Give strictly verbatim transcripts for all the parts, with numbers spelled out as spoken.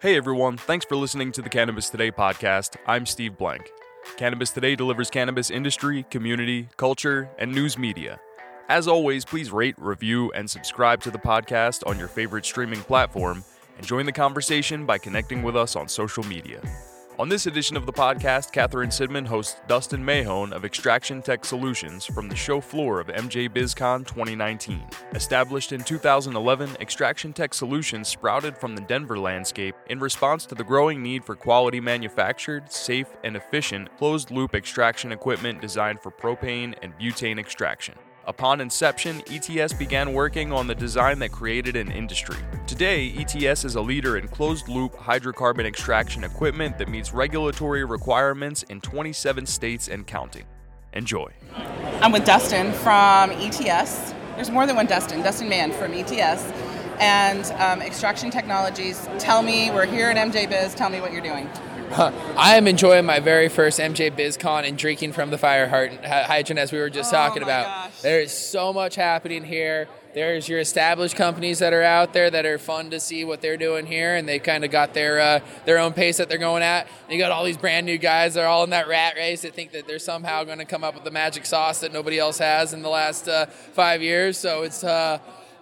Hey everyone, thanks for listening to the Cannabis Today podcast. I'm Steve Blank. Cannabis Today delivers cannabis industry, community, culture, and news media. As always, please rate, review, and subscribe to the podcast on your favorite streaming platform, and join the conversation by connecting with us on social media. On this edition of the podcast, Catherine Sidman hosts Dustin Mahon of Extraction Tek Solutions from the show floor of M J Biz Con twenty nineteen. Established in two thousand eleven, Extraction Tek Solutions sprouted from the Denver landscape in response to the growing need for quality manufactured, safe, and efficient closed-loop extraction equipment designed for propane and butane extraction. Upon inception, E T S began working on the design that created an industry. Today, E T S is a leader in closed-loop hydrocarbon extraction equipment that meets regulatory requirements in twenty-seven states and counting. Enjoy. I'm with Dustin from E T S. There's more than one Dustin. Dustin Mahon from E T S and um, Extraction Technologies. Tell me, we're here at M J Biz. Tell me what you're doing. Huh. I am enjoying my very first M J Biz Con and drinking from the fire hydrant, as we were just oh talking about. Gosh. There is so much happening here. There's your established companies that are out there that are fun to see what they're doing here, and they kind of got their uh, their own pace that they're going at. And you got all these brand new guys that are all in that rat race that think that they're somehow going to come up with the magic sauce that nobody else has in the last uh, five years. So it's uh,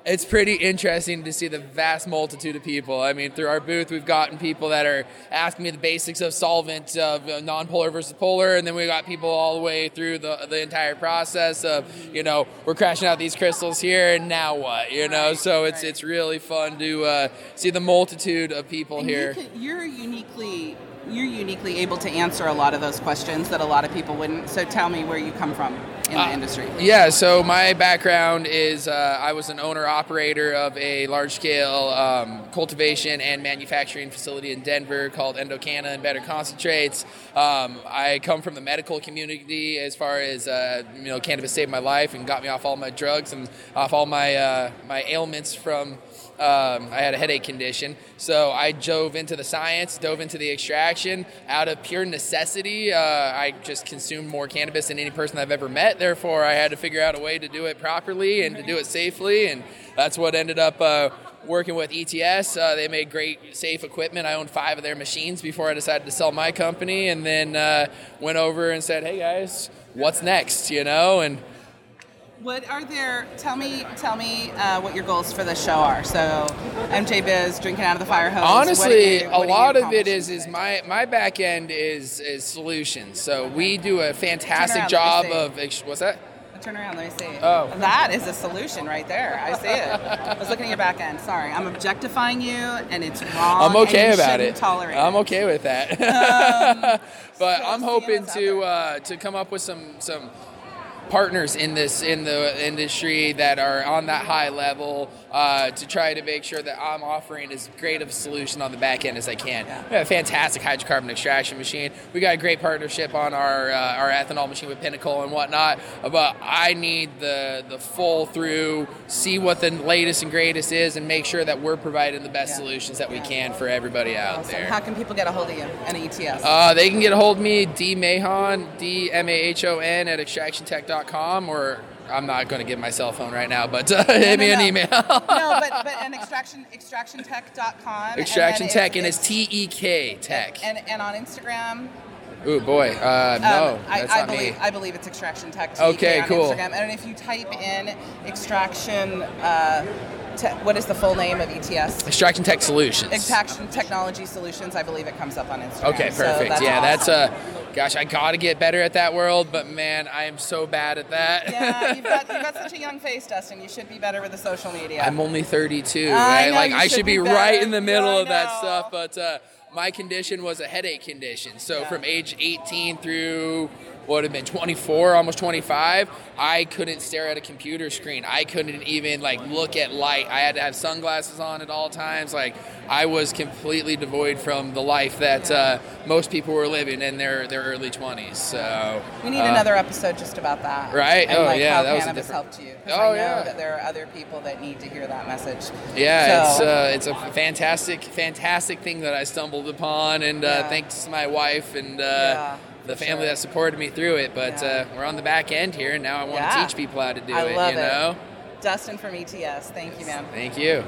It's pretty interesting to see the vast multitude of people. I mean, through our booth, we've gotten people that are asking me the basics of solvent, of uh, non-polar versus polar, and then we got people all the way through the the entire process of, you know, we're crashing out these crystals here, and now what, you know? Right, so it's right. It's really fun to uh, see the multitude of people and here. You can, you're uniquely you're uniquely able to answer a lot of those questions that a lot of people wouldn't. So tell me where you come from in the uh, industry. Yeah, so my background is uh, I was an owner-operator of a large-scale um, cultivation and manufacturing facility in Denver called Endocanna and Better Concentrates. Um, I come from the medical community as far as, uh, you know, cannabis saved my life and got me off all my drugs and off all my uh, my ailments from... Um, I had a headache condition, so I dove into the science, dove into the extraction out of pure necessity. Uh, I just consumed more cannabis than any person I've ever met. Therefore, I had to figure out a way to do it properly and to do it safely, and that's what ended up uh, working with E T S. Uh, they made great, safe equipment. I owned five of their machines before I decided to sell my company, and then uh, went over and said, "Hey guys, what's next?" You know, and. What are there, tell me Tell me uh, what your goals for this show are. So M J Biz, drinking out of the fire hose. Honestly, you, a lot of it is is my, my back end is, is solutions. So we do a fantastic around, job of, what's that? Turn around, let me see. Oh. That is a solution right there. I see it. I was looking at your back end. Sorry. I'm objectifying you, and it's wrong. I'm okay about it. Tolerate I'm it. okay with that. Um, but so I'm hoping to uh, to come up with some... some partners in this in the industry that are on that high level uh, to try to make sure that I'm offering as great of a solution on the back end as I can. Yeah. We have a fantastic hydrocarbon extraction machine. We got a great partnership on our uh, our ethanol machine with Pinnacle and whatnot. But I need the the full through, see what the latest and greatest is, and make sure that we're providing the best yeah. solutions that yeah. we can for everybody out awesome. there. How can people get a hold of you and E T S? Uh, they can get a hold of me, D Mahon, D M A H O N at extraction tech dot com. Or I'm not going to give my cell phone right now, but uh, no, hit no, me no. an email. no, but but an extraction extraction tech dot com. Extraction Tech, and it's T E K Tech. And and on Instagram. Ooh boy, uh, no, um, I, that's I not believe, me. I believe it's Extraction Tek. T E K okay, on cool. Instagram. And if you type in Extraction. Uh, Te- what is the full name of E T S? Extraction Tek Solutions. Extraction Technology Solutions. I believe it comes up on Instagram. Okay, perfect. So that's yeah, awesome. that's a. Gosh, I gotta get better at that world, but man, I am so bad at that. Yeah, you've got, you've got such a young face, Dustin. You should be better with the social media. I'm only thirty-two. I right? know, like I should, should be, be right in the middle yeah, of that stuff, but uh, my condition was a headache condition. So yeah. from age eighteen through. Would have been twenty-four, almost twenty-five. I couldn't stare at a computer screen. I couldn't even like look at light. I had to have sunglasses on at all times. Like I was completely devoid from the life that uh, most people were living in their, their early twenties. So we need uh, another episode just about that, right? And, oh like, yeah, how that was cannabis different... helped you. Oh I know yeah, that there are other people that need to hear that message. Yeah, so... it's uh, it's a fantastic fantastic thing that I stumbled upon, and uh, yeah. thanks to my wife and. Uh, yeah. The family sure. that supported me through it, but yeah. uh, we're on the back end here, and now I want yeah. to teach people how to do I it. Love you it. know, Dustin from E T S, thank yes. you, man. Thank you.